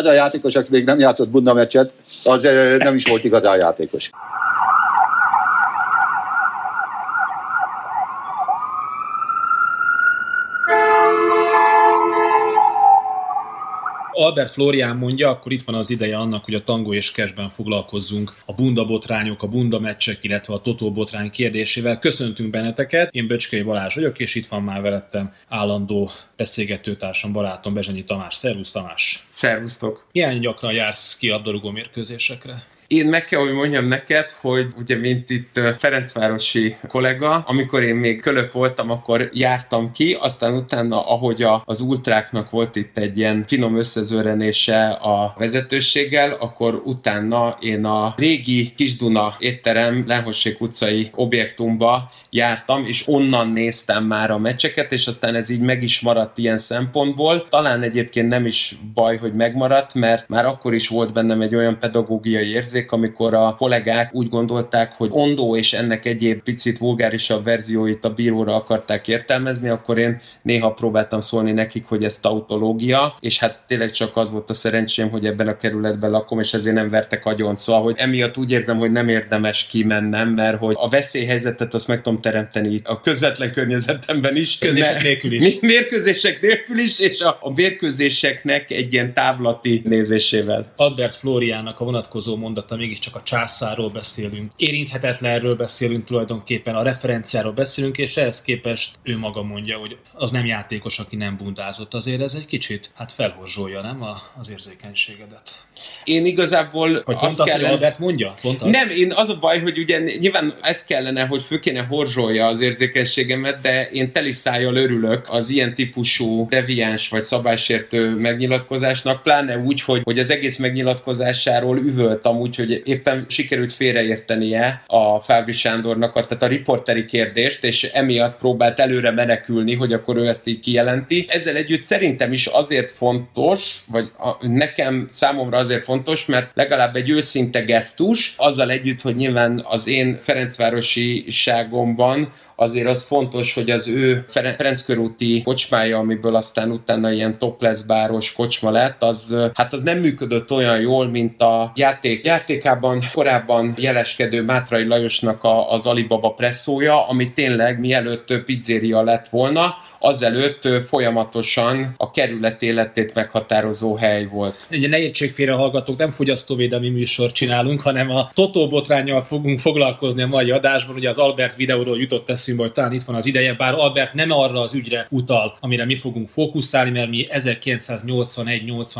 az a játékos, aki még nem játszott bunda meccset, az nem is volt igazán játékos. Albert Flórián mondja, akkor itt van az ideje annak, hogy a Tangó és Kesben foglalkozzunk a bundabotrányok, a bundameccsek, illetve a totóbotrány kérdésével. Köszöntünk benneteket, én Böcskei Balázs vagyok, és itt van már velettem állandó beszélgetőtársam, barátom, Bezsenyi Tamás. Szervusz, Tamás! Szervusztok! Milyen gyakran jársz ki labdarúgó mérkőzésekre? Én meg kell, hogy mondjam neked, hogy ugye mint itt ferencvárosi kollega, amikor én még kölöp voltam, akkor jártam ki, aztán utána, ahogy az ultráknak volt itt egy ilyen finom összezörrenése a vezetőséggel, akkor utána én a régi Kisduna étterem Lehossék utcai objektumba jártam, és onnan néztem már a meccseket, és aztán ez így meg is maradt ilyen szempontból. Talán egyébként nem is baj, hogy megmaradt, mert már akkor is volt bennem egy olyan pedagógiai érzés, amikor a kollégák úgy gondolták, hogy ondó és ennek egyéb picit vulgárisabb verzióit a bíróra akarták értelmezni, akkor én néha próbáltam szólni nekik, hogy ez tautológia, és hát tényleg csak az volt a szerencsém, hogy ebben a kerületben lakom, és ezért nem vertek agyon. Szóval, hogy emiatt úgy érzem, hogy nem érdemes kimennem, mert hogy a veszélyhelyzetet azt meg tudom teremteni a közvetlen környezetemben is. Mérkőzések nélkül is. Mérkőzések nélkül is, és a mérkőzéseknek egy ilyen távlati nézésével. Albert Flóriánnak a vonatkozó mégiscsak a császáról beszélünk, érinthetetlenről beszélünk tulajdonképpen, a referenciáról beszélünk, és ehhez képest ő maga mondja, hogy az nem játékos, aki nem bundázott. Azért ez egy kicsit felhorzsolja, nem az érzékenységedet. Én igazából... Hogy azt kellene... hogy Albert mondja? Mondtad? Nem, én az a baj, hogy ugye nyilván ez kellene, hogy fő kéne horzsolja az érzékenységemet, de én teli szájjal örülök az ilyen típusú deviáns vagy szabálysértő megnyilatkozásnak, pláne úgy, hogy az egész megnyilatkozásáról üvöltem, úgyhogy éppen sikerült félreértenie a Fábri Sándornak tehát a riporteri kérdést, és emiatt próbált előre menekülni, hogy akkor ő ezt így kijelenti. Ezzel együtt szerintem is azért fontos, vagy számomra azért fontos, mert legalább egy őszinte gesztus, azzal együtt, hogy nyilván az én ferencvárosiságomban azért az fontos, hogy az ő Ferenckörúti kocsmája, amiből aztán utána ilyen topless báros kocsma lett, az nem működött olyan jól, mint a játékában korábban jeleskedő Mátrai Lajosnak az Alibaba presszója, ami tényleg mielőtt pizzéria lett volna, azelőtt folyamatosan a kerület életét meghatározó hely volt. Ugye ne értsék félre hallgatók, nem fogyasztóvédelmi műsort csinálunk, hanem a Totó botránnyal fogunk foglalkozni a mai adásban. Ugye az Albert videóról jutott eszünkbe, hogy talán itt van az ideje, bár Albert nem arra az ügyre utal, amire mi fogunk fókuszálni, mert mi 1981-83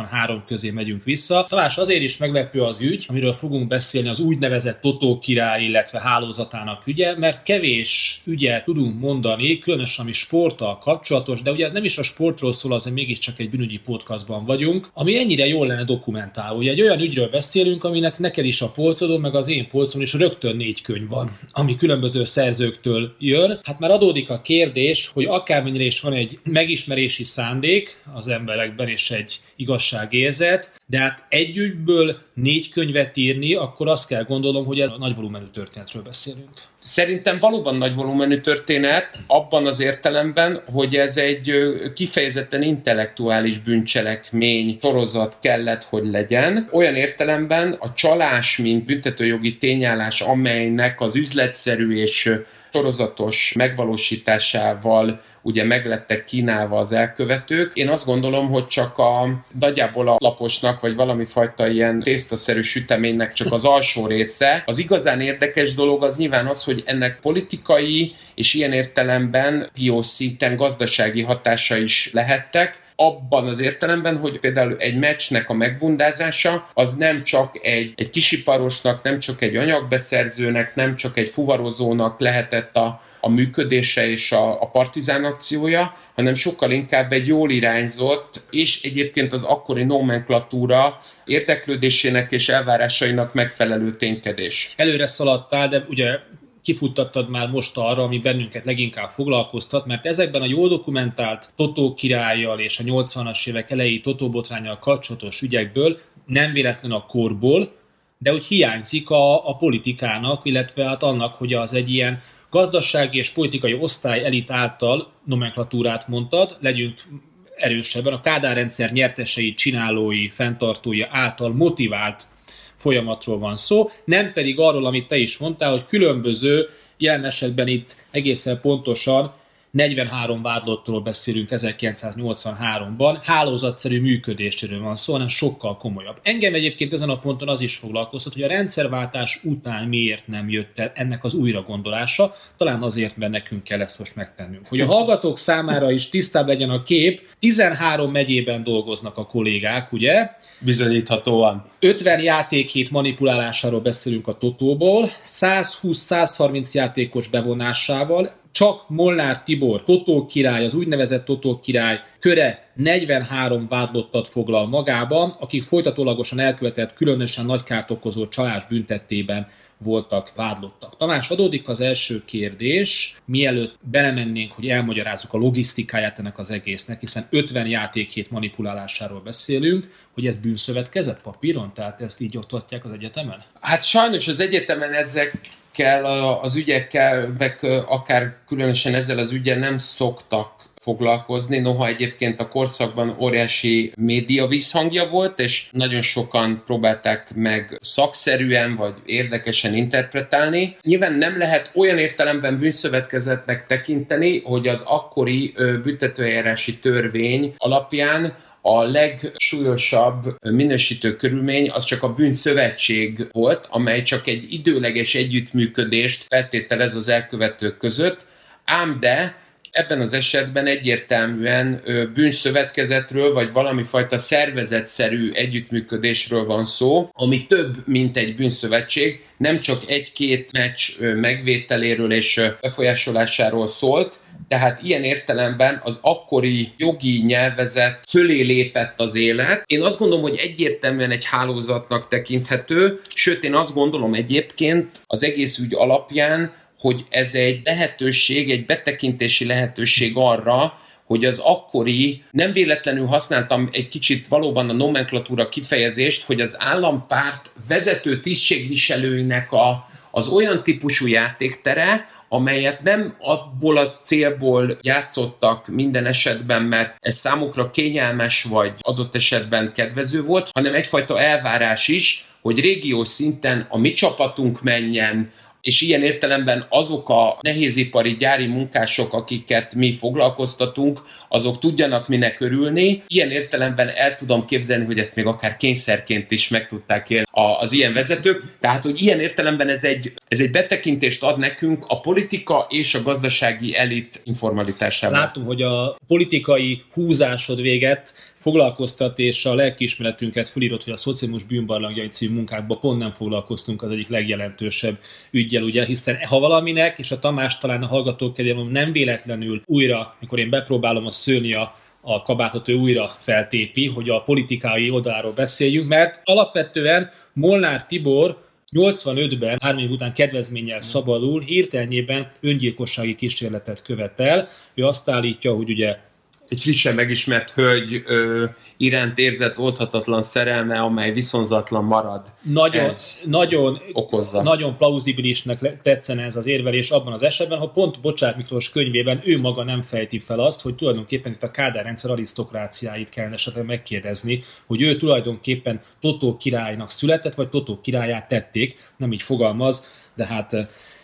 közé megyünk vissza. Talán azért is meglepő az ügy, amiről fogunk beszélni, az úgynevezett Totó király, illetve hálózatának ügye, mert kevés ügyet tudunk mondani, különösen ami sporttal kapcsolatos, de ugye ez nem is a sportról szól, azért mégiscsak egy bűnügyi podcastban vagyunk, ami ennyire jól lenne dokumentálva. Ugye egy olyan ügyről beszélünk, aminek neked is a polcodon, meg az én polcon is rögtön 4 könyv van, ami különböző szerzőktől jön. Hát már adódik a kérdés, hogy akármennyire is van egy megismerési szándék az emberekben és egy igazságérzet, de hát egy ügyből 4 könyvet írni, akkor azt kell gondolom, hogy ez nagy volumenű történetről beszélünk. Szerintem valóban nagy volumenű történet, abban az értelemben, hogy ez egy kifejezetten intellektuális bűncselekmény sorozat kellett, hogy legyen. Olyan értelemben a csalás, mint büntetőjogi tényállás, amelynek az üzletszerű és sorozatos megvalósításával ugye meglettek kínálva az elkövetők. Én azt gondolom, hogy csak nagyjából a laposnak, vagy valami fajta ilyen tésztaszerű süteménynek csak az alsó része. Az igazán érdekes dolog az nyilván az, hogy ennek politikai és ilyen értelemben szinten gazdasági hatása is lehettek, abban az értelemben, hogy például egy meccsnek a megbundázása az nem csak egy kisiparosnak, nem csak egy anyagbeszerzőnek, nem csak egy fuvarozónak lehetett a működése és a partizán akciója, hanem sokkal inkább egy jól irányzott, és egyébként az akkori nomenklatúra érdeklődésének és elvárásainak megfelelő ténykedés. Előre szaladtál, de ugye kifuttattad már most arra, ami bennünket leginkább foglalkoztat, mert ezekben a jól dokumentált Totó királlyal és a 80-as évek elejé Totó botránnyal kapcsolatos ügyekből nem véletlen a korból, de úgy hiányzik a politikának, illetve hát annak, hogy az egy ilyen gazdasági és politikai osztály elit által nomenklatúrát mondtad, legyünk erősebben a Kádár rendszer nyertesei, csinálói, fenntartói által motivált folyamatról van szó, nem pedig arról, amit te is mondtál, hogy különböző, jelen esetben itt egészen pontosan 43 vádlottról beszélünk 1983-ban, hálózatszerű működéséről van szó, hanem sokkal komolyabb. Engem egyébként ezen a ponton az is foglalkoztat, hogy a rendszerváltás után miért nem jött el ennek az újragondolása, talán azért, mert nekünk kell ezt most megtennünk. Hogy a hallgatók számára is tisztább legyen a kép, 13 megyében dolgoznak a kollégák, ugye? Bizonyíthatóan. 50 játékhét manipulálásáról beszélünk a Totóból, 120-130 játékos bevonásával, csak Molnár Tibor, Totó király, az úgynevezett Totó király köre 43 vádlottat foglal magában, akik folytatólagosan elkövetett, különösen nagy kárt okozó csalás büntettében voltak vádlottak. Tamás, adódik az első kérdés, mielőtt belemennénk, hogy elmagyarázzuk a logisztikáját ennek az egésznek, hiszen 50 játékhét manipulálásáról beszélünk, hogy ez bűnszövetkezet papíron, tehát ezt így oktatják az egyetemen? Hát sajnos az egyetemen ezekkel az ügyekkel, akár különösen ezzel az ügyen nem szoktak foglalkozni, noha egyébként a korszakban óriási média visszhangja volt, és nagyon sokan próbálták meg szakszerűen vagy érdekesen interpretálni. Nyilván nem lehet olyan értelemben bűnszövetkezetnek tekinteni, hogy az akkori büntetőeljárási törvény alapján a legsúlyosabb minősítő körülmény az csak a bűnszövetség volt, amely csak egy időleges együttműködést feltételez az elkövetők között, ám de ebben az esetben egyértelműen bűnszövetkezetről, vagy valami fajta szervezetszerű együttműködésről van szó, ami több, mint egy bűnszövetség, nem csak egy-két meccs megvételéről és befolyásolásáról szólt, tehát ilyen értelemben az akkori jogi nyelvezet fölé lépett az élet. Én azt gondolom, hogy egyértelműen egy hálózatnak tekinthető, sőt én azt gondolom egyébként az egész ügy alapján, hogy ez egy lehetőség, egy betekintési lehetőség arra, hogy az akkori, nem véletlenül használtam egy kicsit valóban a nomenklatúra kifejezést, hogy az állampárt vezető tisztségviselőinek az olyan típusú játéktere, amelyet nem abból a célból játszottak minden esetben, mert ez számukra kényelmes vagy adott esetben kedvező volt, hanem egyfajta elvárás is, hogy régiós szinten a mi csapatunk menjen, és ilyen értelemben azok a nehézipari gyári munkások, akiket mi foglalkoztatunk, azok tudjanak minek örülni. Ilyen értelemben el tudom képzelni, hogy ezt még akár kényszerként is meg tudták élni az ilyen vezetők. Tehát, hogy ilyen értelemben ez egy betekintést ad nekünk a politika és a gazdasági elit informalitásában. Látom, hogy a politikai húzásod véget foglalkoztat, és a lelkiismeretünket fölírott, hogy a Szocializmus bűnbarlangjai című munkákban pont nem foglalkoztunk az egyik legjelentősebb üggyel, ugye, hiszen ha valaminek, és a Tamás talán a hallgatók kedvéért nem véletlenül újra, mikor én bepróbálom a szőni a kabátot, ő újra feltépi, hogy a politikai oldaláról beszéljünk, mert alapvetően Molnár Tibor 85-ben, 3 év után kedvezménnyel szabadul, hirtelenjében öngyilkossági kísérletet követel. Ő azt állítja, hogy ugye egy frissen megismert hölgy iránt érzett oldhatatlan szerelme, amely viszonzatlan marad. Nagyon plauzibilisnek tetszene ez az érvelés abban az esetben, ha pont Bocsák Miklós könyvében ő maga nem fejti fel azt, hogy tulajdonképpen itt a Kádár rendszer arisztokráciáit kellene esetleg megkérdezni, hogy ő tulajdonképpen Totó királynak született, vagy Totó királyát tették, nem így fogalmaz, de hát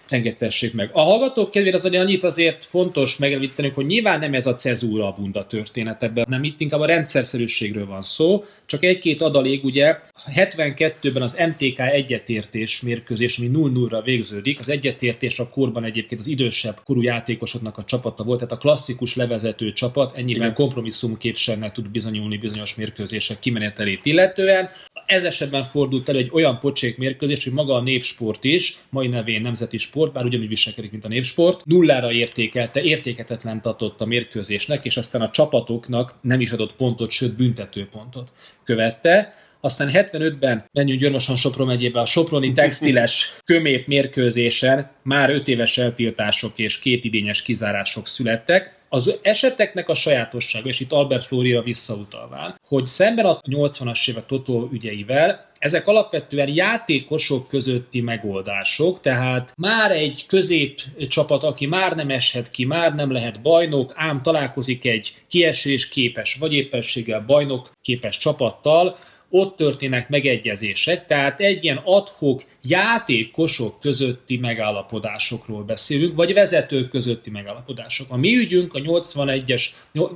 engedtessék meg. A hallgatók kedvére azért annyit azért fontos megemlítenünk, hogy nyilván nem ez a cezúra a bunda történet ebben, nem, itt inkább a rendszerszerűségről van szó, csak egy-két adalék, ugye 72-ben az MTK egyetértés mérkőzés, ami 0-0-ra végződik, az egyetértés a korban egyébként az idősebb korú játékosoknak a csapata volt, tehát a klasszikus levezető csapat, ennyiben kompromisszumképesnek tud bizonyulni bizonyos mérkőzések kimenetelét illetően. Ez esetben fordult elő egy olyan pocsék mérkőzés, hogy maga a népsport is, mai nevén nemzeti sport, bár ugyanúgy viselkedik, mint a népsport, 0-ra értékelte, értéketetlent adott a mérkőzésnek, és aztán a csapatoknak nem is adott pontot, sőt büntetőpontot követte. Aztán 75-ben, menjünk gyorsan Sopron megyébe, a soproni textiles kömép mérkőzésen már 5 éves eltiltások és 2 idényes kizárások születtek. Az eseteknek a sajátossága, és itt Albert Flóriánra visszautalván, hogy szemben a 80-as évek Totó ügyeivel, ezek alapvetően játékosok közötti megoldások, tehát már egy középcsapat, aki már nem eshet ki, már nem lehet bajnok, ám találkozik egy kiesés képes, vagy éppenséggel bajnok képes csapattal, ott történnek megegyezések, tehát egy ilyen ad-hoc játékosok közötti megállapodásokról beszélünk, vagy vezetők közötti megállapodások. A mi ügyünk, a 81-es,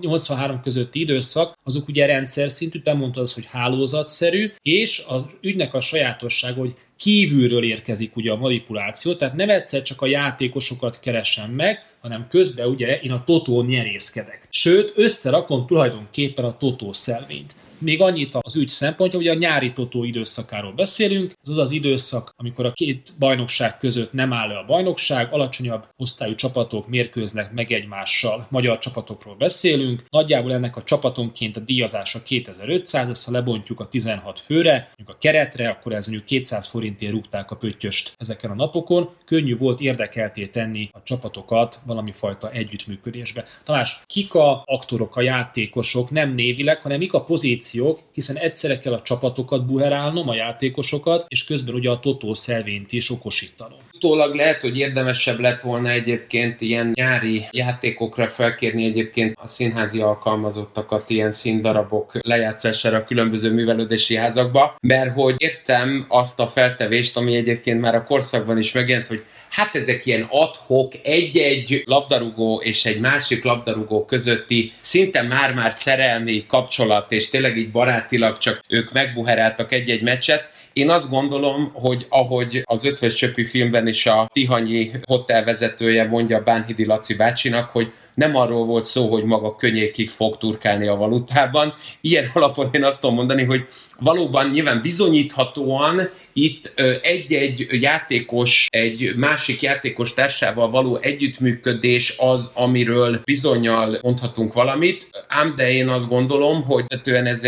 83 közötti időszak, azok ugye rendszer szintű, te mondtad az, hogy hálózatszerű, és az ügynek a sajátosság, hogy kívülről érkezik ugye a manipuláció, tehát nem egyszer csak a játékosokat keresem meg, hanem közben ugye én a Totón nyerészkedek. Sőt, összerakom tulajdonképpen a Totó szelvényt. Még annyit az ügy szempontja, hogy a nyári Totó időszakáról beszélünk, ez az az időszak, amikor a két bajnokság között nem áll le a bajnokság, alacsonyabb osztályú csapatok mérkőznek meg egymással, magyar csapatokról beszélünk, nagyjából ennek a csapatonként a díjazása 2500, ezt ha lebontjuk a 16 főre, mondjuk a keretre, akkor ez mondjuk 200 forintért rúgták a pöttyöst ezeken a napokon, könnyű volt érdekelté tenni a csapatokat valami fajta együttműködésbe. Tamás, kik a aktorok, a játékosok, nem névileg, hanem mik a pozíciók, hiszen egyszerre kell a csapatokat buherálnom, a játékosokat, és közben ugye a Totó szelvényt is okosítanom. Utólag lehet, hogy érdemesebb lett volna egyébként ilyen nyári játékokra felkérni egyébként a színházi alkalmazottakat, ilyen színdarabok lejátszására a különböző művelődési házakba, mert hogy értem azt a feltevést, ami egyébként már a korszakban is megjelent, hogy hát ezek ilyen ad-hoc, egy-egy labdarúgó és egy másik labdarúgó közötti szinte már-már szerelmi kapcsolat, és tényleg így barátilag csak ők megbuheráltak egy-egy meccset. Én azt gondolom, hogy ahogy az Ötvös Csöpi filmben is a tihanyi hotel vezetője mondja Bánhidi Laci bácsinak, hogy nem arról volt szó, hogy maga könnyékig fog turkálni a valutában. Ilyen alapon én azt tudom mondani, hogy valóban nyilván bizonyíthatóan itt egy-egy játékos, egy másik játékos társával való együttműködés az, amiről bizonnyal mondhatunk valamit, ám de én azt gondolom, hogy ez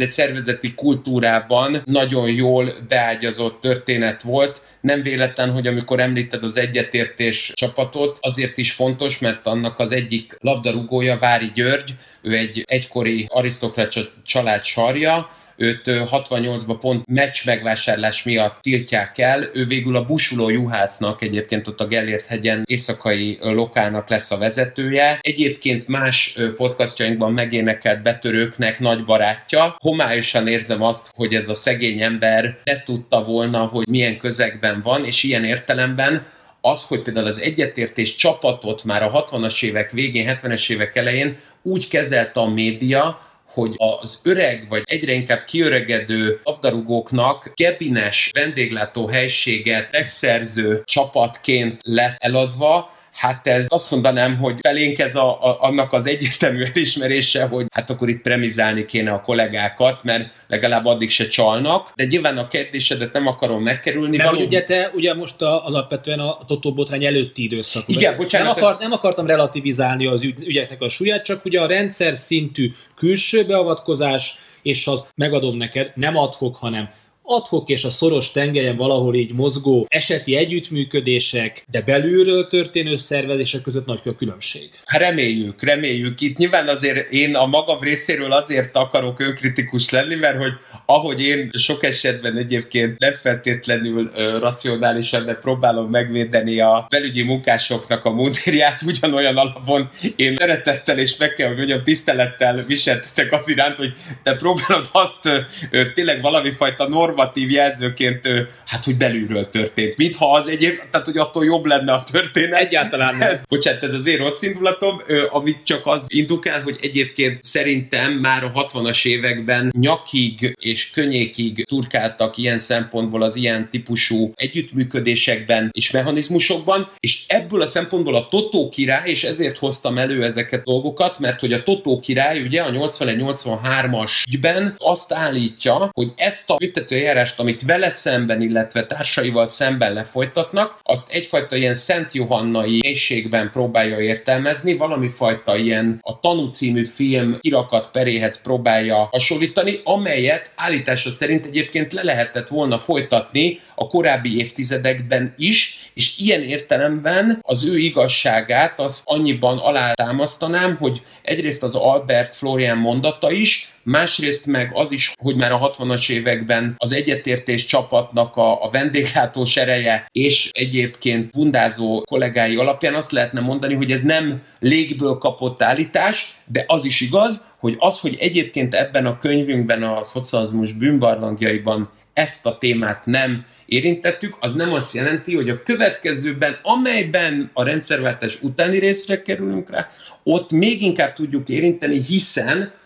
egy szervezeti kultúrában nagyon jól beágyazott történet volt. Nem véletlen, hogy amikor említed az Egyetértés csapatot, azért is fontos, mert annak az egyik labdarúgója Vári György, ő egy egykori arisztokrata család sarja, őt 68-ban pont meccs megvásárlás miatt tiltják el, ő végül a Busuló Juhásznak, egyébként ott a Gellért hegyen éjszakai lokának lesz a vezetője. Egyébként más podcastjainkban megénekelt Betörőknek nagy barátja. Homályosan érzem azt, hogy ez a szegény ember ne tudta volna, hogy milyen közegben van, és ilyen értelemben az, hogy például az Egyetértés csapatot már a 60-as évek végén, 70-es évek elején úgy kezelte a média, hogy az öreg, vagy egyre inkább kiöregedő labdarúgóknak kebines vendéglátó helységet megszerző csapatként lett eladva. Hát ez azt mondanám, hogy felénk ez annak az egyértelmű elismerése, hogy hát akkor itt premizálni kéne a kollégákat, mert legalább addig se csalnak, de nyilván a kérdésedet nem akarom megkerülni. Mert ugye te ugye most alapvetően a Totó botrány előtti időszakban. Igen, bocsánat. Nem akartam relativizálni az ügyeknek a súlyát, csak ugye a rendszer szintű külső beavatkozás, és az megadom neked, nem adhok, hanem ad-hoc és a szoros tengelyen valahol így mozgó eseti együttműködések, de belülről történő szervezések között nagy a különbség. Reméljük. Itt nyilván azért én a magam részéről azért akarok önkritikus lenni, mert hogy ahogy én sok esetben egyébként nem feltétlenül racionálisan, de próbálom megvédeni a belügyi munkásoknak a mundériát, ugyanolyan alapon én szeretettel és meg kell, hogy mondjam, tisztelettel viseltetek az iránt, hogy te próbálod azt tényleg valami fajta norma jelzőként, hát hogy belülről történt. Mintha az egyébként, tehát hogy attól jobb lenne a történet. Egyáltalán nem. Bocsánat, ez az én rossz indulatom, amit csak az indukál, hogy egyébként szerintem már a 60-as években nyakig és könnyékig turkáltak ilyen szempontból az ilyen típusú együttműködésekben és mechanizmusokban, és ebből a szempontból a Totó király, és ezért hoztam elő ezeket a dolgokat, mert hogy a Totó király ugye a 81-83-as ügyben azt állítja, hogy ezt a járást, amit vele szemben, illetve társaival szemben lefolytatnak, azt egyfajta ilyen Szent Johannai mélységben próbálja értelmezni, valami fajta ilyen a Tanú című film kirakat peréhez próbálja hasonlítani, amelyet állítása szerint egyébként le lehetett volna folytatni a korábbi évtizedekben is, és ilyen értelemben az ő igazságát azt annyiban alátámasztanám, hogy egyrészt az Albert Flórián mondata is, másrészt meg az is, hogy már a 60-as években az Egyetértés csapatnak a vendéglátós ereje és egyébként bundázó kollégái alapján azt lehetne mondani, hogy ez nem légből kapott állítás, de az is igaz, hogy az, hogy egyébként ebben a könyvünkben a szocializmus bűnbarlangjaiban ezt a témát nem érintettük, az nem azt jelenti, hogy a következőben, amelyben a rendszerváltás utáni részre kerülünk rá, ott még inkább tudjuk érinteni, hiszen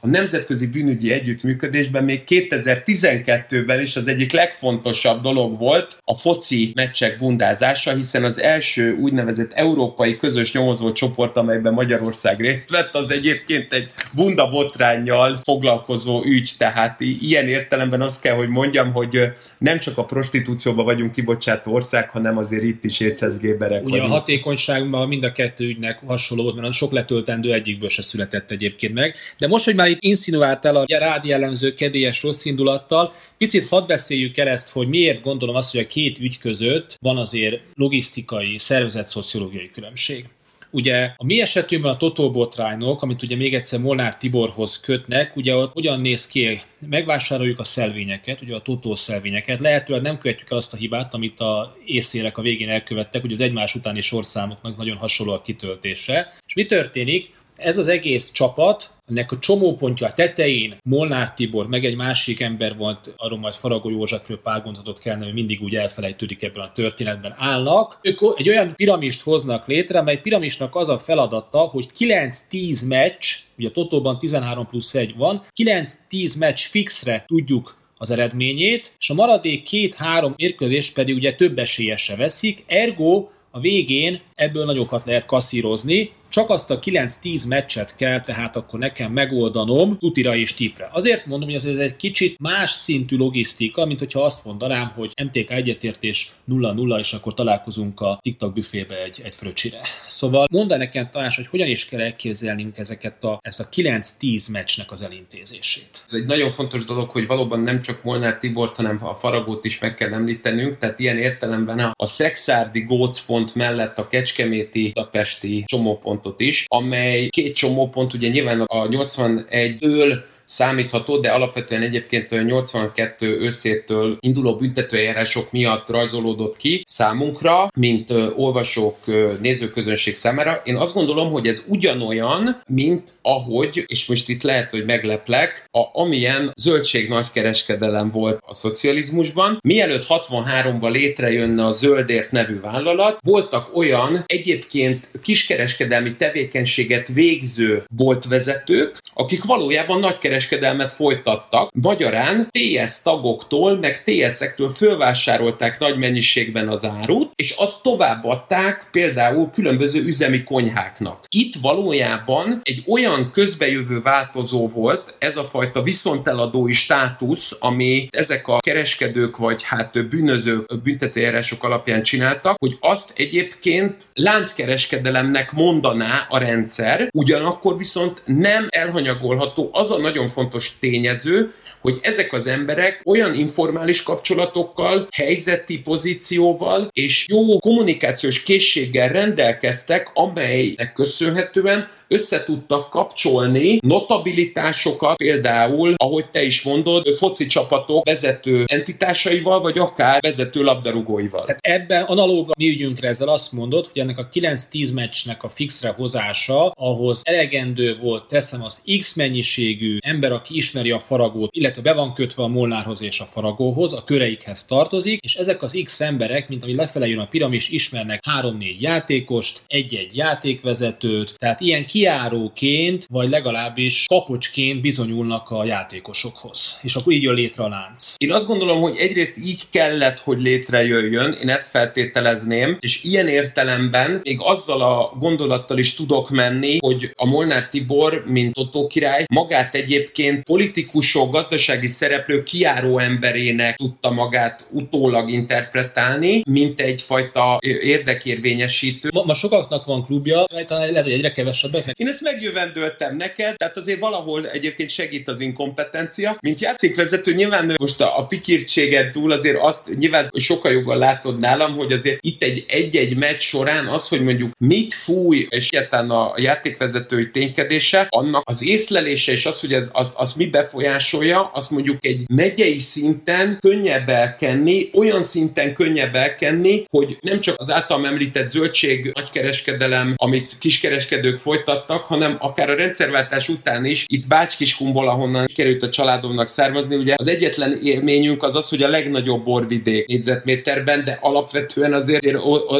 a nemzetközi bűnügyi együttműködésben még 2012-ben is az egyik legfontosabb dolog volt a foci meccsek bundázása, hiszen az első úgynevezett európai közös nyomozó csoport, amelyben Magyarország részt vett, az egyébként egy bunda botránnyal foglalkozó ügy, tehát ilyen értelemben azt kell, hogy mondjam, hogy nem csak a prostitúcióban vagyunk kibocsátó ország, hanem azért itt is étszezgéberek vagyunk. Ugye a hatékonyságban mind a kettő ügynek hasonló volt, mert a sok letöltendő egyikből se született egyébként meg. De most, hogy már itt inszinuáltál a rád jellemző kedélyes rossz indulattal, picit hadd beszéljük el ezt, hogy miért gondolom azt, hogy a két ügy között van azért logisztikai, szervezet-szociológiai különbség. Ugye a mi esetünkben a Totó botrányok, amit ugye még egyszer Molnár Tiborhoz kötnek, ugye ott hogyan néz ki, megvásároljuk a szelvényeket, ugye a Totó szelvényeket, lehetőleg nem követjük el azt a hibát, amit a észérek a végén elkövettek, ugye az egymás utáni sorszámoknak nagyon hasonló a kitöltése. És mi történik? Ez az egész csapat, ennek a csomópontja a tetején Molnár Tibor, meg egy másik ember volt, arról majd Faragó Józsefről pár gondolatot kellene, hogy mindig úgy elfelejtődik ebben a történetben, állnak. Ők egy olyan piramist hoznak létre, amely piramisnak az a feladata, hogy 9-10 meccs, ugye a Totóban 13+1 van, 9-10 meccs fixre tudjuk az eredményét, és a maradék 2-3 mérkőzés pedig ugye több esélyesre veszik, ergo a végén ebből nagyokat lehet kasszírozni, csak azt a 9-10 meccset kell, tehát akkor nekem megoldanom tutira és tipre. Azért mondom, hogy ez egy kicsit más szintű logisztika, mint hogyha azt mondanám, hogy MTK egyetértés 0-0, és akkor találkozunk a TikTok büfébe egy fröccsire. Szóval mondd nekem, Tamás, hogy hogyan is kell elképzelnünk ezt a 9-10 meccsnek az elintézését. Ez egy nagyon fontos dolog, hogy valóban nem csak Molnár Tibort, hanem a Faragót is meg kell említenünk, tehát ilyen értelemben a szekszárdi gócpont mellett a kecskeméti, a pesti csomópont is, amely két csomópont, ugye nyilván a 81-től számítható, de alapvetően egyébként a 82 őszétől induló büntetőeljárások miatt rajzolódott ki számunkra, mint olvasók, nézőközönség számára. Én azt gondolom, hogy ez ugyanolyan, mint ahogy, és most itt lehet, hogy megleplek, amilyen zöldség nagykereskedelem volt a szocializmusban. Mielőtt 63-ban létrejönne a Zöldért nevű vállalat, voltak olyan egyébként kiskereskedelmi tevékenységet végző boltvezetők, akik valójában nagykereskedelmet folytattak. Magyarán TS tagoktól, meg TS-ektől fölvásárolták nagy mennyiségben az árut, és azt továbbadták például különböző üzemi konyháknak. Itt valójában egy olyan közbejövő változó volt ez a fajta viszonteladói státusz, ami ezek a kereskedők vagy bűnözők büntetőjárások alapján csináltak, hogy azt egyébként lánckereskedelemnek mondaná a rendszer, ugyanakkor viszont nem elhanyagolható az a nagyon fontos tényező, hogy ezek az emberek olyan informális kapcsolatokkal, helyzeti pozícióval és jó kommunikációs készséggel rendelkeztek, amelynek köszönhetően összetudtak kapcsolni notabilitásokat, például, ahogy te is mondod, foci csapatok vezető entitásaival, vagy akár vezető labdarúgóival. Tehát ebben analóg a mi ügyünkre ezzel azt mondod, hogy ennek a 9-10 meccsnek a fixre hozása, ahhoz elegendő volt, teszem az X mennyiségű ember, aki ismeri a Faragót, illetve be van kötve a Molnárhoz és a Faragóhoz, a köreikhez tartozik, és ezek az X emberek, mint ami lefele jön a piramis, ismernek 3-4 játékost, egy-egy játékvezetőt, tehát ilyen kiáróként, vagy legalábbis kapocsként bizonyulnak a játékosokhoz. És akkor így jön létre a lánc. Én azt gondolom, hogy egyrészt így kellett, hogy létrejöjjön, én ezt feltételezném, és ilyen értelemben még azzal a gondolattal is tudok menni, hogy a Molnár Tibor, mint Totó király, magát egyébként egyébként politikusok, gazdasági szereplők kijáró emberének tudta magát utólag interpretálni, mint egyfajta érdekérvényesítő. Ma sokaknak van klubja, talán lehet, hogy egyre kevesebbeknek. Én ezt megjövendöltem neked, tehát azért valahol egyébként segít az inkompetencia. Mint játékvezető nyilván most a pikirtségen túl azért azt nyilván sokkal jobban látod nálam, hogy azért itt egy-egy meccs során az, hogy mondjuk mit fúj, és egyáltalán a játékvezetői ténykedése, annak az észlelése és az, hogy azt mi befolyásolja, azt mondjuk egy megyei szinten könnyebb elkenni, olyan szinten könnyebb elkenni, hogy nem csak az általam említett zöldség nagykereskedelem, amit kiskereskedők folytattak, hanem akár a rendszerváltás után is, itt Bács-Kiskunból, ahonnan került a családomnak származni, ugye az egyetlen élményünk az az, hogy a legnagyobb borvidék négyzetméterben, de alapvetően azért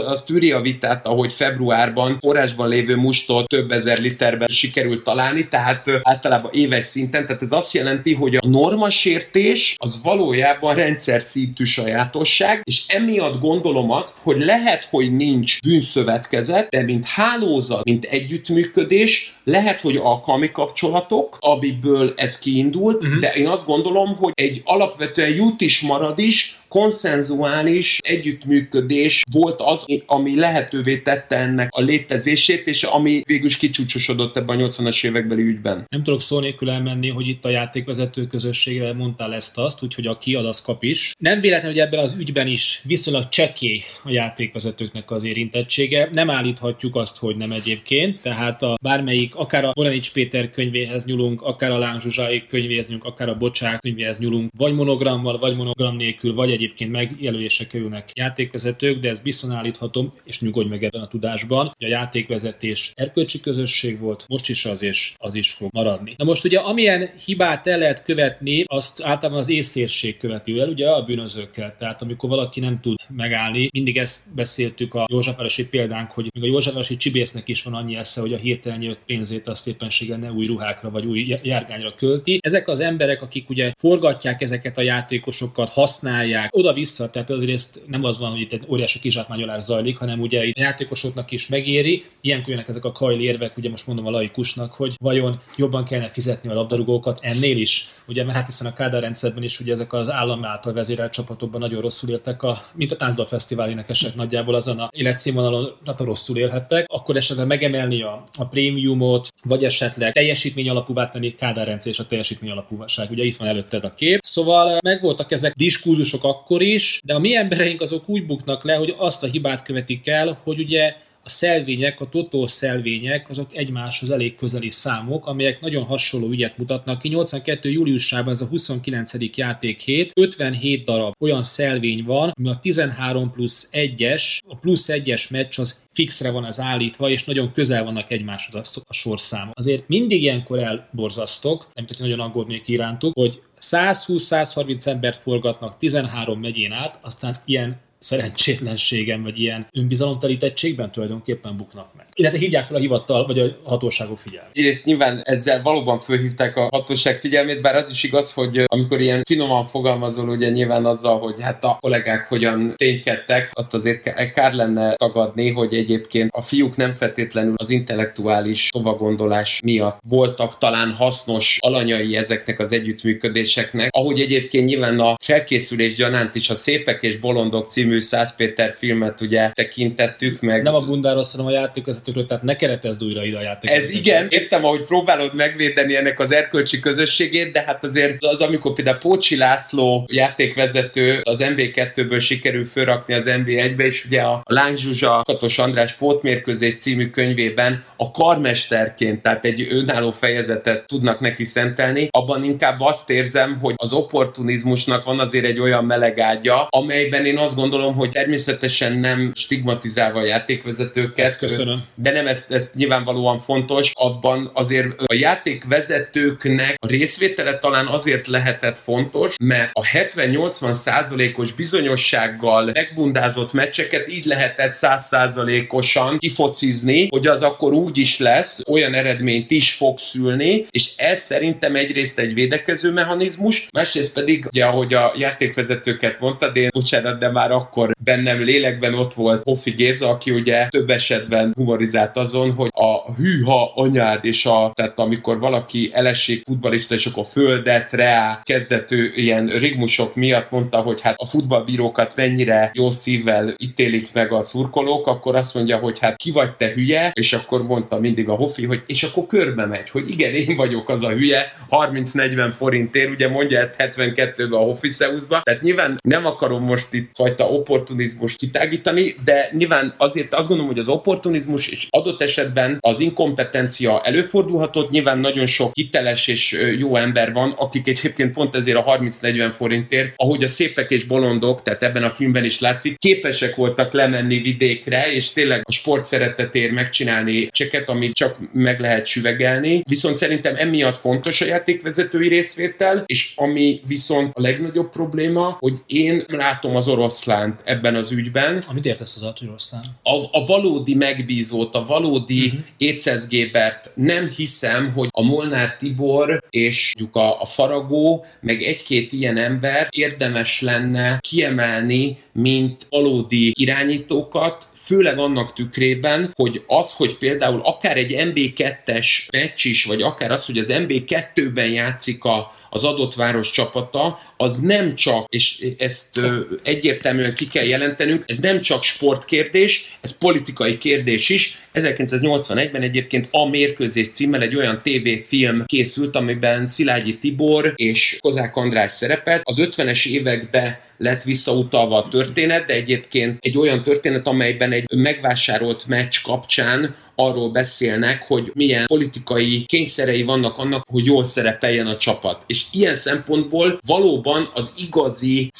az tűri a vitát, ahogy februárban forrásban lévő mustot több ezer literben sikerült találni, tehát általában éves szinten, tehát ez azt jelenti, hogy a normasértés az valójában rendszer szintű sajátosság, és emiatt gondolom azt, hogy lehet, hogy nincs bűnszövetkezet, de mint hálózat, mint együttműködés, lehet, hogy alkalmi kapcsolatok, amiből ez kiindult, de én azt gondolom, hogy egy alapvetően jut is marad is, konszenzuális együttműködés volt az, ami lehetővé tette ennek a létezését, és ami végül is kicsúcsosodott ebben a 80-as évekbeli ügyben. Nem tudok szó nélkül elmenni, hogy itt a játékvezető közösségre mondtál ezt-azt, úgyhogy aki ad, az kap is. Nem véletlen, hogy ebben az ügyben is viszonylag csekély a játékvezetőknek az érintettsége. Nem állíthatjuk azt, hogy nem egyébként, tehát a bármelyik, akár a Boronics Péter könyvéhez nyúlunk, akár a Lánzsuzsai könyvéhez nyúlunk, akár a Bocsák könyvéhez nyúlunk, vagy monogrammal, vagy monogram nélkül, vagy egyébként megjelölésre kerülnek játékvezetők, de ezt biztosan állíthatom, és nyugodj meg ebben a tudásban, hogy a játékvezetés erkölcsi közösség volt, most is az, és az is fog maradni. Na most ugye amilyen hibát el lehet követni, azt általában az észérség követi el, ugye a bűnözőkkel, tehát amikor valaki nem tud megállni, mindig ezt beszéltük a józsefvárosi példánk, hogy még a józsefvárosi csibésznek is van annyi esze, hogy a hirtelen jött pénzét azt éppenséggel ne új ruhákra vagy új járgányra költi. Ezek az emberek, akik ugye forgatják ezeket a játékosokat, használják oda-vissza, tehát egyrészt nem az van, hogy itt egy óriási kizsákmányolás zajlik, hanem ugye itt a játékosoknak is megéri. Ilyenkor jönnek ezek a kajli érvek, ugye most mondom a laikusnak, hogy vajon jobban kellene fizetni a labdarúgókat ennél is. Ugye mert hát hiszen a Kádár rendszerben is ugye ezek az állam által vezérelt csapatokban nagyon rosszul éltek, mint a Táncdal Fesztivál énekesek nagyjából azon a életszínvonalon rosszul élhettek, akkor esetleg megemelni a prémiumot, vagy esetleg teljesítmény alapúvá tenni, Kádár rendszer és a teljesítmény alapúság. Ugye itt van előtted a kép. Szóval megvoltak ezek diskurzusok akkor is, de a mi embereink azok úgy buknak le, hogy azt a hibát követik el, hogy ugye a szelvények, a totó szelvények, azok egymáshoz elég közeli számok, amelyek nagyon hasonló ügyet mutatnak ki. 82. júliusában ez a 29. játékhét, 57 darab olyan szelvény van, ami a 13+1-es, a +1-es meccs az fixre van az állítva, és nagyon közel vannak egymáshoz a sorszámok. Azért mindig ilyenkor elborzasztok, nem tudok nagyon aggódni irántuk, hogy 120-130 embert forgatnak 13 megyén át, aztán ilyen szerencsétlenségem, vagy ilyen önbizalomtelítettségben tulajdonképpen buknak meg. Illetve hívják fel a hivatal, vagy a hatóságok figyelmét. Egyrészt nyilván ezzel valóban fölhívták a hatóság figyelmét, bár az is igaz, hogy amikor ilyen finoman fogalmazol, ugye nyilván azzal, hogy hát a kollégák hogyan ténykedtek, azt azért kár lenne tagadni, hogy egyébként a fiúk nem feltétlenül az intellektuális tovagondolás miatt voltak talán hasznos alanyai ezeknek az együttműködéseknek. Ahogy egyébként nyilván a felkészülés gyanánt is a Szépek és bolondok című Szász Péter filmet ugye tekintettük meg. Nem a bundáról, hanem a játékvezetőkről, tehát ne keretezd újra ide a játékvezetőkről. Ez igen, értem, ahogy próbálod megvédeni ennek az erkölcsi közösségét, de hát azért az, amikor például Pócsi László játékvezető az NB2-ből sikerül fölrakni az NB1-be, és ugye a Lánzsuzsa, Kató András Pótmérkőzés című könyvében a karmesterként, tehát egy önálló fejezetet tudnak neki szentelni, abban inkább azt érzem, hogy az opportunizmusnak van azért egy olyan meleg ágya, amelyben én azt gondolom, hogy természetesen nem stigmatizálva a játékvezetőket. Ezt köszönöm. De nem, ez nyilvánvalóan fontos. Abban azért a játékvezetőknek a részvétele talán azért lehetett fontos, mert a 70-80%-os bizonyossággal megbundázott meccseket így lehetett 100%-osan kifocizni, hogy az akkor úgy is lesz, olyan eredményt is fog szülni, és ez szerintem egyrészt egy védekező mechanizmus, másrészt pedig, ugye, ahogy a játékvezetőket mondtad, én bocsánat, de már akkor bennem lélekben ott volt Hoffi Géza, aki ugye több esetben humorizált azon, hogy a hűha anyád és tehát amikor valaki elesik futballista, és akkor földet, reá, kezdető ilyen rigmusok miatt mondta, hogy hát a futballbírókat mennyire jó szívvel ítélik meg a szurkolók, akkor azt mondja, hogy hát ki vagy te hülye, és akkor mondta mindig a Hoffi, hogy és akkor körbe megy, hogy igen, én vagyok az a hülye, 30-40 forintért, ugye mondja ezt 72-ben a Hoffi Szeuszba, tehát nyilván nem akarom most itt fajta opportunizmust kitágítani, de nyilván azért azt gondolom, hogy az opportunizmus és adott esetben az inkompetencia előfordulhatott, nyilván nagyon sok hiteles és jó ember van, akik egyébként pont ezért a 30-40 forintért, ahogy a Szépek és bolondok, tehát ebben a filmben is látszik, képesek voltak lemenni vidékre, és tényleg a sport szeretetért megcsinálni cseket, amit csak meg lehet süvegelni. Viszont szerintem emiatt fontos a játékvezetői részvétel, és ami viszont a legnagyobb probléma, hogy én látom az oroszlánt ebben az ügyben. Amit értesz az oroszlán? A valódi megbízót, a valódi étszezgébert. Nem hiszem, hogy a Molnár Tibor és a Faragó, meg egy-két ilyen ember érdemes lenne kiemelni, mint valódi irányítókat, főleg annak tükrében, hogy az, hogy például akár egy NB2-es meccs is, vagy akár az, hogy az NB2-ben játszik az adott város csapata, az nem csak, és ezt egyértelműen ki kell jelentenünk, ez nem csak sportkérdés, ez politikai kérdés is. 1981-ben egyébként a Mérkőzés címmel egy olyan tévéfilm készült, amiben Szilágyi Tibor és Kozák András szerepelt. Az 50-es években lett visszautalva a történet, de egyébként egy olyan történet, amelyben egy megvásárolt meccs kapcsán arról beszélnek, hogy milyen politikai kényszerei vannak annak, hogy jól szerepeljen a csapat. És ilyen szempontból valóban az igazi,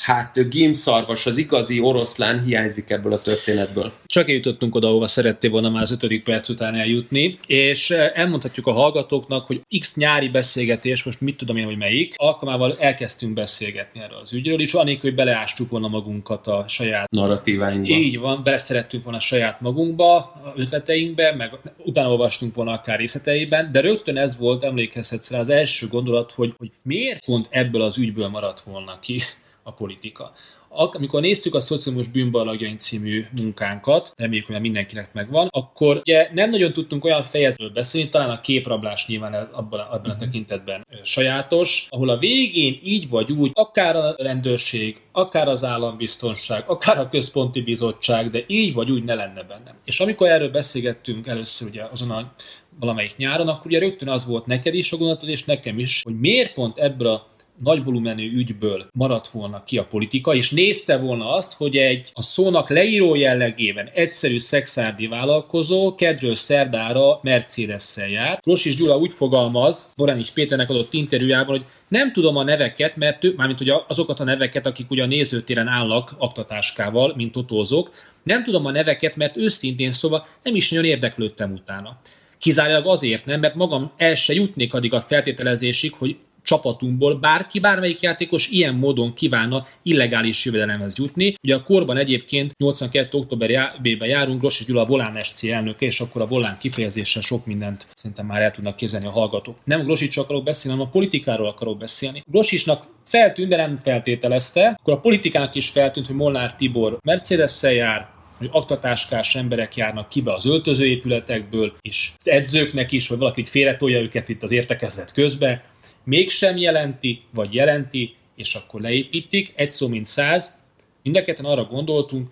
gímszarvas, az igazi oroszlán hiányzik ebből a történetből. Csak eljutottunk oda, ahova szerettél volna már az 5. perc után eljutni, és elmondhatjuk a hallgatóknak, hogy X nyári beszélgetés, most mit tudom én, hogy melyik, alkalmával elkezdtünk beszélgetni erről az ügyről, és anélkül, hogy beleástuk volna magunkat a saját narratíváinkba. Így van, beleszerettünk volna saját magunkba, ötleteinkbe, meg utána olvastunk volna akár részleteiben, de rögtön ez volt, emlékezhetsz rá, az első gondolat, hogy miért pont ebből az ügyből maradt volna ki a politika. Amikor néztük a Szocializmus bűnballagjain című munkánkat, reméljük, hogy mindenkinek megvan, akkor ugye nem nagyon tudtunk olyan fejezetről beszélni, talán a képrablás nyilván abban a tekintetben sajátos, ahol a végén így vagy úgy, akár a rendőrség, akár az állambiztonság, akár a központi bizottság, de így vagy úgy ne lenne benne. És amikor erről beszélgettünk először ugye azon a valamelyik nyáron, akkor ugye rögtön az volt neked is a gondolatod, és nekem is, hogy miért pont ebből a nagy volumenű ügyből maradt volna ki a politika, és nézte volna azt, hogy a szónak leíró jellegében egyszerű szekszárdi vállalkozó kedről szerdára Mercedes-szel jár. Rossis Gyula úgy fogalmaz, Boronics Péternek adott interjújában, hogy nem tudom a neveket, mármint hogy azokat a neveket, akik ugye a nézőtéren állnak aktatáskával, mint totózók, nem tudom a neveket, mert őszintén szóval nem is nagyon érdeklődtem utána. Kizárólag azért nem, mert magam el se jutnék addig a feltételezésig, hogy csapatunkból bárki, bármelyik játékos ilyen módon kívánna illegális jövedelemhez jutni. Ugye a korban egyébként 82. októberben járunk, Rossi Gyula a Volán SC elnöke, és akkor a Volán kifejezéssel sok mindent szerintem már el tudnak képzelni a hallgatók. Nem Grossicsról akarok beszélni, hanem a politikáról akarok beszélni. Grossicsnak feltűnt, de nem feltételezte, akkor a politikának is feltűnt, hogy Molnár Tibor Mercedes-szel jár, hogy aktatáskás emberek járnak ki be az öltözőépületekből, és az edzőknek is, hogy valaki félretolja őket itt az értekezlet közbe. Mégsem jelenti, vagy jelenti, és akkor leépítik, egy szó mint 100. Mindketten arra gondoltunk,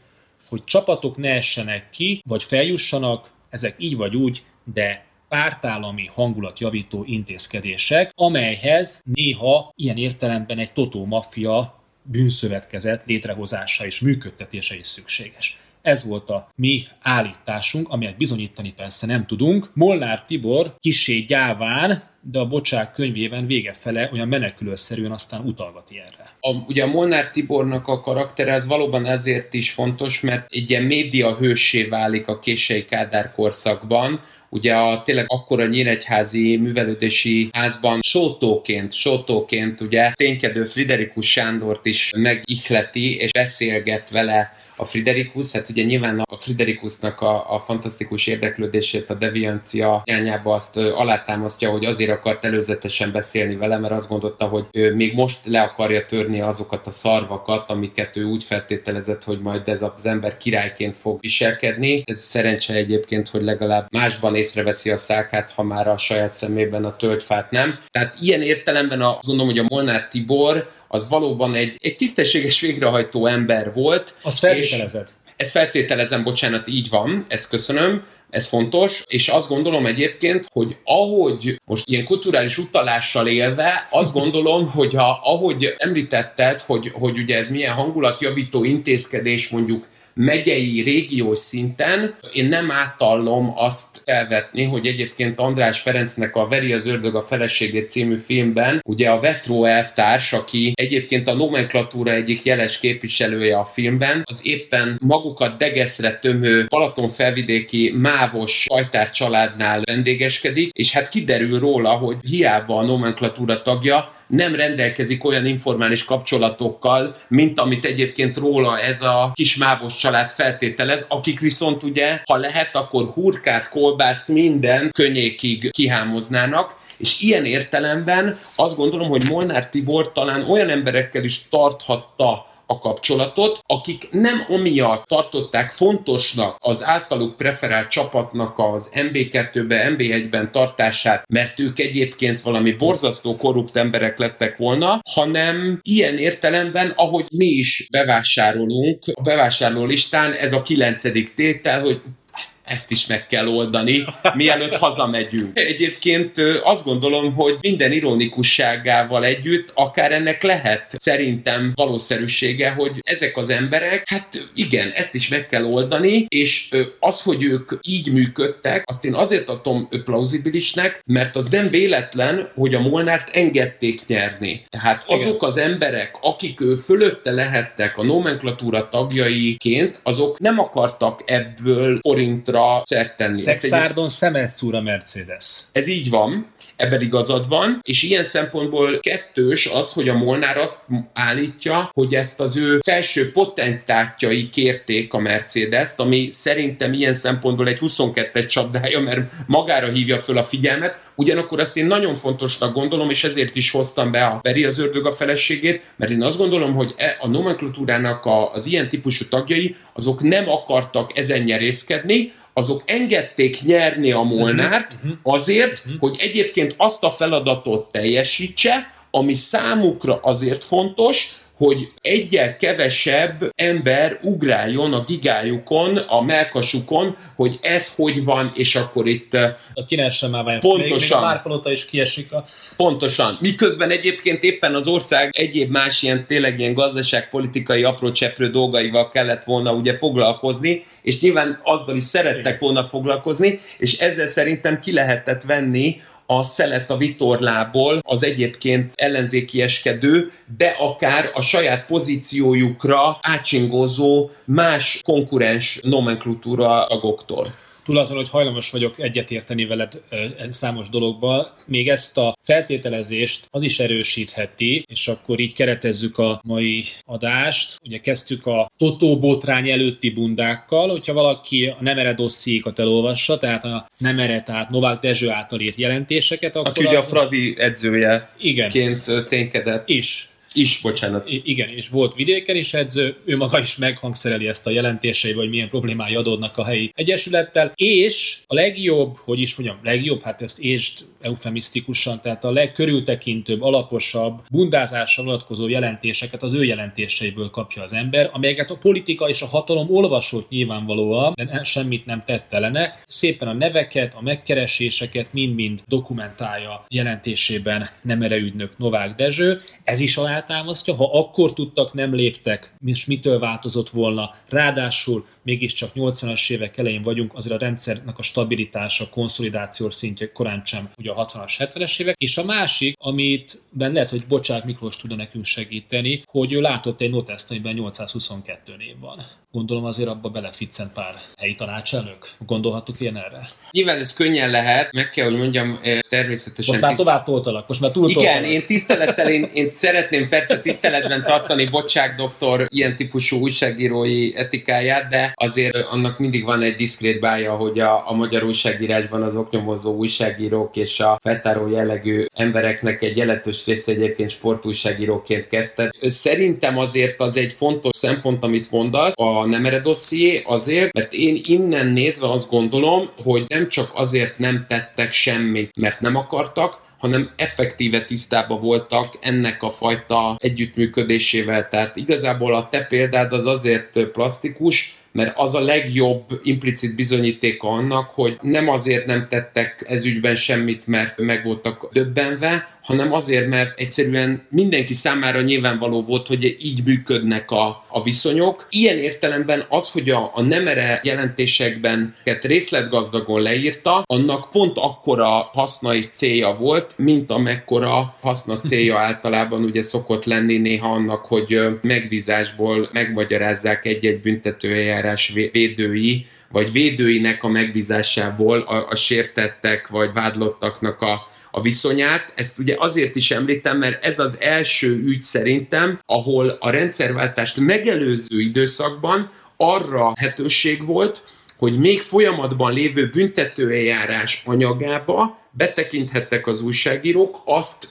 hogy csapatok ne essenek ki, vagy feljussanak, ezek így vagy úgy, de pártállami hangulatjavító intézkedések, amelyhez néha ilyen értelemben egy totó maffia bűnszövetkezet létrehozása és működtetése is szükséges. Ez volt a mi állításunk, amelyet bizonyítani persze nem tudunk. Molnár Tibor kissé gyáván, de a Bocsák könyvében végefele olyan menekülőszerűen aztán utalgat ilyenre. Ugye a Molnár Tibornak a karaktere az valóban ezért is fontos, mert egy ilyen média hőssé válik a késői Kádár korszakban. Ugye tényleg akkora nyíregyházi művelődési házban sótóként ugye ténykedő Friderikus Sándort is megihleti, és beszélget vele a Friderikus. Hát ugye nyilván a Friderikusnak a fantasztikus érdeklődését a deviancia irányába azt alátámasztja, hogy azért azért akart előzetesen beszélni vele, mert azt gondolta, hogy ő még most le akarja törni azokat a szarvakat, amiket ő úgy feltételezett, hogy majd ez az ember királyként fog viselkedni. Ez szerencse egyébként, hogy legalább másban észreveszi a szákát, ha már a saját szemében a tölgyfát nem. Tehát ilyen értelemben azt gondolom, hogy a Molnár Tibor az valóban egy tisztességes végrehajtó ember volt. Azt feltételezed? Ezt feltételezem, bocsánat, így van, ezt köszönöm. Ez fontos, és azt gondolom egyébként, hogy ahogy most ilyen kulturális utalással élve, azt gondolom, hogy ahogy említetted, hogy ugye ez milyen hangulatjavító intézkedés mondjuk megyei, régiós szinten, én nem átallom azt elvetni, hogy egyébként András Ferencnek a Veri az ördög a feleségét című filmben, ugye a Vetró elvtárs, aki egyébként a nomenklatúra egyik jeles képviselője a filmben, az éppen magukat degeszre tömő Balatonfelvidéki mávos Ajtár családnál vendégeskedik, és hát kiderül róla, hogy hiába a nomenklatúra tagja, nem rendelkezik olyan informális kapcsolatokkal, mint amit egyébként róla ez a kis mávos család feltételez, akik viszont ugye, ha lehet, akkor hurkát, kolbászt, minden könnyékig kihámoznának, és ilyen értelemben azt gondolom, hogy Molnár Tibor talán olyan emberekkel is tarthatta a kapcsolatot, akik nem amiatt tartották fontosnak az általuk preferált csapatnak az NB2-ben, NB1-ben tartását, mert ők egyébként valami borzasztó korrupt emberek lettek volna, hanem ilyen értelemben, ahogy mi is bevásárolunk, a bevásárló listán ez a 9. tétel, hogy ezt is meg kell oldani, mielőtt hazamegyünk. Egyébként azt gondolom, hogy minden ironikusságával együtt akár ennek lehet szerintem valószínűsége, hogy ezek az emberek, hát igen, ezt is meg kell oldani, és az, hogy ők így működtek, azt én azért adom plauzibilisnek, mert az nem véletlen, hogy a Molnárt engedték nyerni. Tehát azok az emberek, akik ő fölötte lehettek a nomenklatúra tagjaiként, azok nem akartak ebből forintra szertenni. Szekszárdon szemet szúr a Mercedes. Ez így van, ebben igazad van, és ilyen szempontból kettős az, hogy a Molnár azt állítja, hogy ezt az ő felső potentátjai kérték a Mercedest, ami szerintem ilyen szempontból egy 22-es csapdája, mert magára hívja föl a figyelmet, ugyanakkor azt én nagyon fontosnak gondolom, és ezért is hoztam be a Feri az ördög a feleségét, mert én azt gondolom, hogy a nomenklatúrának az ilyen típusú tagjai, azok nem akartak ezen nyerészkedni, azok engedték nyerni a Molnárt azért, hogy egyébként azt a feladatot teljesítse, ami számukra azért fontos, hogy egyel kevesebb ember ugráljon a gigájukon, a melkasukon, hogy ez hogy van, és akkor itt... A kínál sem már vajon. Pontosan. Még Várpalota is kiesik a... Pontosan. Miközben egyébként éppen az ország egyéb más ilyen, tényleg ilyen gazdaságpolitikai apró cseprő dolgaival kellett volna ugye foglalkozni, és nyilván azzal is szerettek volna foglalkozni, és ezzel szerintem ki lehetett venni a szelet a vitorlából az egyébként ellenzékieskedő, de akár a saját pozíciójukra átsingozó más konkurens nomenklatúra agoktól. Túl azon, hogy hajlamos vagyok egyetérteni veled számos dologban, még ezt a feltételezést az is erősítheti, és akkor így keretezzük a mai adást. Ugye kezdtük a Totó botrány előtti bundákkal, hogyha valaki a Nemere dossziékat elolvassa, tehát a Nemere, tehát Novák Dezső által írt jelentéseket, akkor aki ugye a Fradi edzőjeként ténykedett. Igen, és volt vidéken is edző, ő maga is meghangszereli ezt a jelentései, vagy milyen problémái adódnak a helyi egyesülettel, és a legjobb, hát ezt értsd eufemisztikusan, tehát a legkörültekintőbb, alaposabb, bundázásra vonatkozó jelentéseket az ő jelentéseiből kapja az ember, amelyeket a politika és a hatalom olvasott nyilvánvalóan, de semmit nem tett ellene, szépen a neveket, a megkereséseket mind-mind dokumentálja jelentésében Nemere ügynök Novák Dezső. Ez is alá támasztja, ha akkor tudtak, nem léptek, és mitől változott volna. Ráadásul mégiscsak 80-as évek elején vagyunk, azért a rendszernek a stabilitása, konszolidációs szintje korán sem ugye a 60-as, 70-es évek. És a másik, amit benne lehet, hogy Bocsák Miklós tudna nekünk segíteni, hogy ő látott egy noteszt, amiben 822 név van. Gondolom azért abba beleficcent pár helyi tanácselnök. Gondolhatok én erre? Nyilván ez könnyen lehet, meg kell, hogy mondjam, természetesen... Most már tovább toltalak, most már túl toltalak. Igen, én tisztelettel, én szeretném persze tiszteletben tartani Bocsák doktor ilyen típusú újságírói etikáját, de azért annak mindig van egy diszkrét bája, hogy a magyar újságírásban az oknyomozó újságírók és a feltáró jellegű embereknek egy jelentős része egyébként sportújságíróként kezdte. Szerintem azért az egy fontos szempont, amit mondasz, a Nemere dosszié azért, mert én innen nézve azt gondolom, hogy nem csak azért nem tettek semmit, mert nem akartak, hanem effektíve tisztában voltak ennek a fajta együttműködésével. Tehát igazából a te példád az azért plastikus, mert az a legjobb implicit bizonyítéka annak, hogy nem azért nem tettek ez ügyben semmit, mert meg voltak döbbenve, hanem azért, mert egyszerűen mindenki számára nyilvánvaló volt, hogy így működnek a viszonyok. Ilyen értelemben az, hogy a Nemere jelentésekben részletgazdagon leírta, annak pont akkora haszna és célja volt, mint amekkora haszna célja általában ugye szokott lenni néha annak, hogy megbízásból megmagyarázzák egy-egy büntetőeljárás védői, vagy védőinek a megbízásából a sértettek, vagy vádlottaknak a viszonyát. Ezt ugye azért is említem, mert ez az első ügy szerintem, ahol a rendszerváltást megelőző időszakban arra lehetőség volt, hogy még folyamatban lévő büntetőeljárás anyagába betekinthettek az újságírók, azt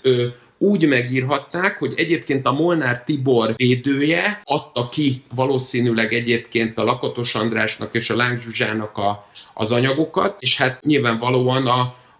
úgy megírhatták, hogy egyébként a Molnár Tibor védője adta ki valószínűleg egyébként a Lakatos Andrásnak és a Láng Zsuzsának az anyagokat, és hát nyilvánvalóan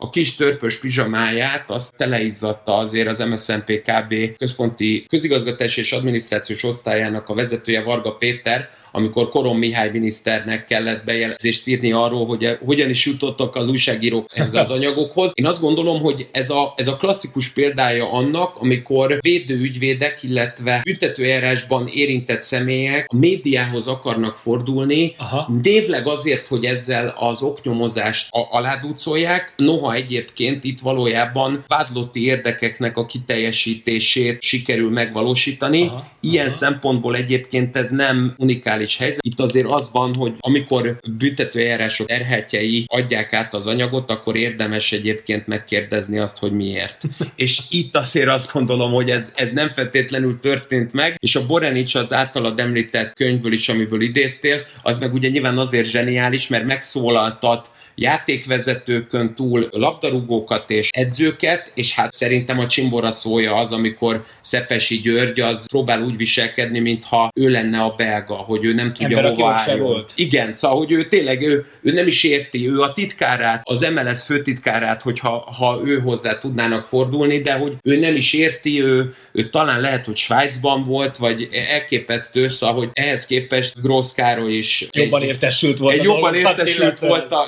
a kis törpös pizsamáját azt teleizzatta azért az MSZNP KB központi közigazgatási és adminisztrációs osztályának a vezetője Varga Péter, amikor Koron Mihály miniszternek kellett bejelzést írni arról, hogy hogyan is jutottak az újságírók ez az anyagokhoz. Én azt gondolom, hogy ez a klasszikus példája annak, amikor védőügyvédek, illetve büntetőjárásban érintett személyek a médiához akarnak fordulni, névleg azért, hogy ezzel az oknyomozást aládúcolják, noha egyébként itt valójában vádlotti érdekeknek a kiteljesítését sikerül megvalósítani. Ilyen szempontból egyébként ez nem unikális helyzet. Itt azért az van, hogy amikor büntetőeljárások terhetjei adják át az anyagot, akkor érdemes egyébként megkérdezni azt, hogy miért. És itt azért azt gondolom, hogy ez nem feltétlenül történt meg, és a Boronics az általad említett könyvből is, amiből idéztél, az meg ugye nyilván azért zseniális, mert megszólaltat játékvezetőkön túl labdarúgókat és edzőket, és hát szerintem a csimbora szója az, amikor Szepesi György az próbál úgy viselkedni, mintha ő lenne a belga, hogy ő nem tudja hova álljon. Igen, szóval, hogy ő tényleg, ő nem is érti, ő a titkárát, az MLS főtitkárát, hogyha ő hozzá tudnának fordulni, de hogy ő nem is érti, ő talán lehet, hogy Svájcban volt, vagy elképesztő, szóval, hogy ehhez képest Grósz Károly is jobban értesült volt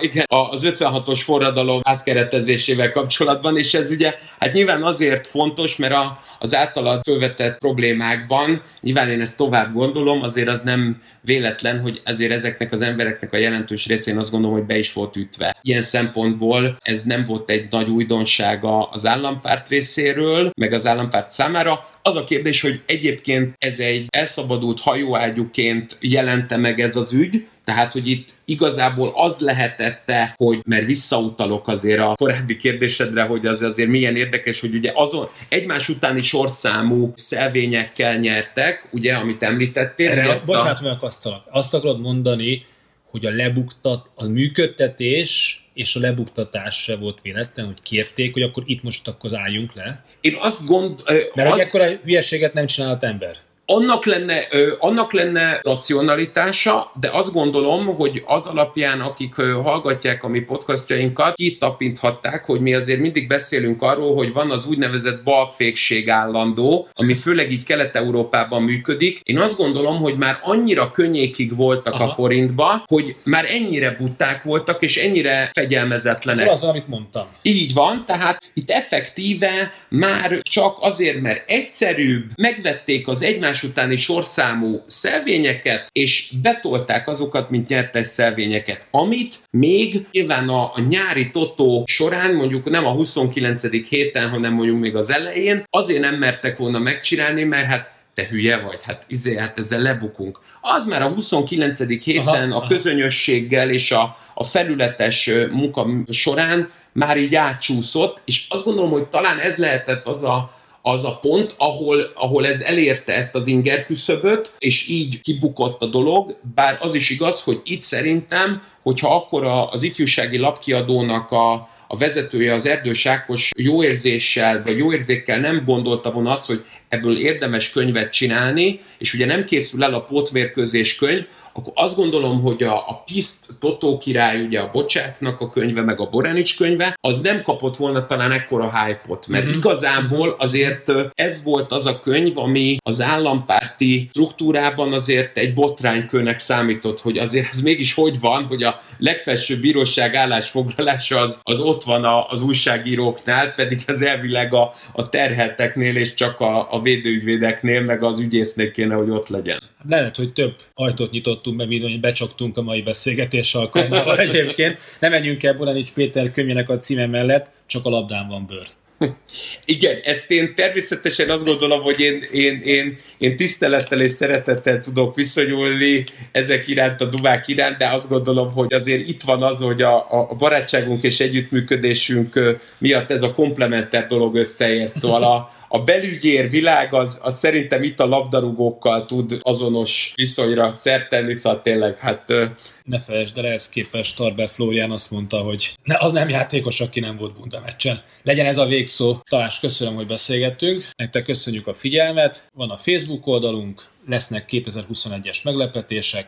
igen, az 56-os forradalom átkeretezésével kapcsolatban, és ez ugye, hát nyilván azért fontos, mert az általad felvetett problémákban, nyilván én ezt tovább gondolom, azért az nem véletlen, hogy azért ezeknek az embereknek a jelentős részén azt gondolom, hogy be is volt ütve. Ilyen szempontból ez nem volt egy nagy újdonsága az állampárt részéről, meg az állampárt számára. Az a kérdés, hogy egyébként ez egy elszabadult hajóágyúként jelente meg ez az ügy, tehát, hogy itt igazából az lehetette, hogy mert visszautalok azért a korábbi kérdésedre, hogy az azért milyen érdekes, hogy ugye azon egymás utáni sorszámú szelvényekkel nyertek, ugye, amit említettél. Bocsánat, megakasztalak. Azt akarod mondani, hogy a működtetés és a lebuktatás se volt véletlen, hogy kérték, hogy akkor itt most akkor álljunk le. Én azt gondolom... Mert akkor a hülyeséget nem csinálhat ember. Annak lenne racionalitása, de azt gondolom, hogy az alapján, akik hallgatják a mi podcastjainkat, kitapinthatták, hogy mi azért mindig beszélünk arról, hogy van az úgynevezett balfékség állandó, ami főleg így Kelet-Európában működik. Én azt gondolom, hogy már annyira könnyékig voltak a forintba, hogy már ennyire buták voltak, és ennyire fegyelmezetlenek. Az, amit mondtam. Így van, tehát itt effektíve már csak azért, mert egyszerűbb, megvették az egymás utáni sorszámú szelvényeket, és betolták azokat, mint nyertes szelvényeket, amit még nyilván a nyári totó során, mondjuk nem a 29. héten, hanem mondjuk még az elején, azért nem mertek volna megcsinálni, mert hát te hülye vagy, hát ezzel lebukunk. Az már a 29. héten a közönösséggel és a felületes munka során már így átcsúszott, és azt gondolom, hogy talán ez lehetett az a az a pont, ahol ez elérte ezt az ingerküszöböt, és így kibukott a dolog, bár az is igaz, hogy itt szerintem, hogyha akkor az ifjúsági lapkiadónak a vezetője, az Erdős Ákos jó érzéssel, vagy jó érzékkel nem gondolta volna azt, hogy ebből érdemes könyvet csinálni, és ugye nem készül el a Pótmérkőzés könyv, akkor azt gondolom, hogy a Piszt, Totó király, ugye a Bocsáknak a könyve, meg a Boronics könyve, az nem kapott volna talán ekkora hype-ot, mert igazából azért ez volt az a könyv, ami az állampárti struktúrában azért egy botránykőnek számított, hogy azért ez mégis hogy van, hogy a legfelsőbb bíróság állásfoglalása az ott van az újságíróknál, pedig ez elvileg a terhelteknél és csak a védőügyvédeknél, meg az ügyésznél kéne, hogy ott legyen. Lehet, hogy több ajtót nyitottunk, meg így becsaptunk a mai beszélgetés alkalmával egyébként. Ne menjünk el Boronics Péter könyvének a címe mellett, csak a labdán van bőr. Igen, ezt én természetesen azt gondolom, hogy én tisztelettel és szeretettel tudok viszonyulni ezek iránt, a dumák iránt, de azt gondolom, hogy azért itt van az, hogy a barátságunk és együttműködésünk miatt ez a komplementer dolog összeért. Szóval a belügyér világ az szerintem itt a labdarúgókkal tud azonos viszonyra szert tenni, szóval tényleg hát... Ne felejtsd, de ehhez képest Albert Flórián azt mondta, hogy az nem játékos, aki nem volt bunda meccsen. Legyen ez a végszó. Tamás, köszönöm, hogy beszélgettünk. Nektek köszönjük a figyelmet. Van a Facebook oldalunk, lesznek 2021-es meglepetések.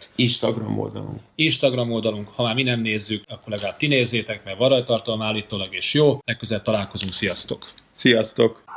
Instagram oldalunk, ha már mi nem nézzük, akkor legalább ti nézzétek, mert van rajta tartalom állítólag, és jó. Legközelebb találkozunk, sziasztok! Sziasztok!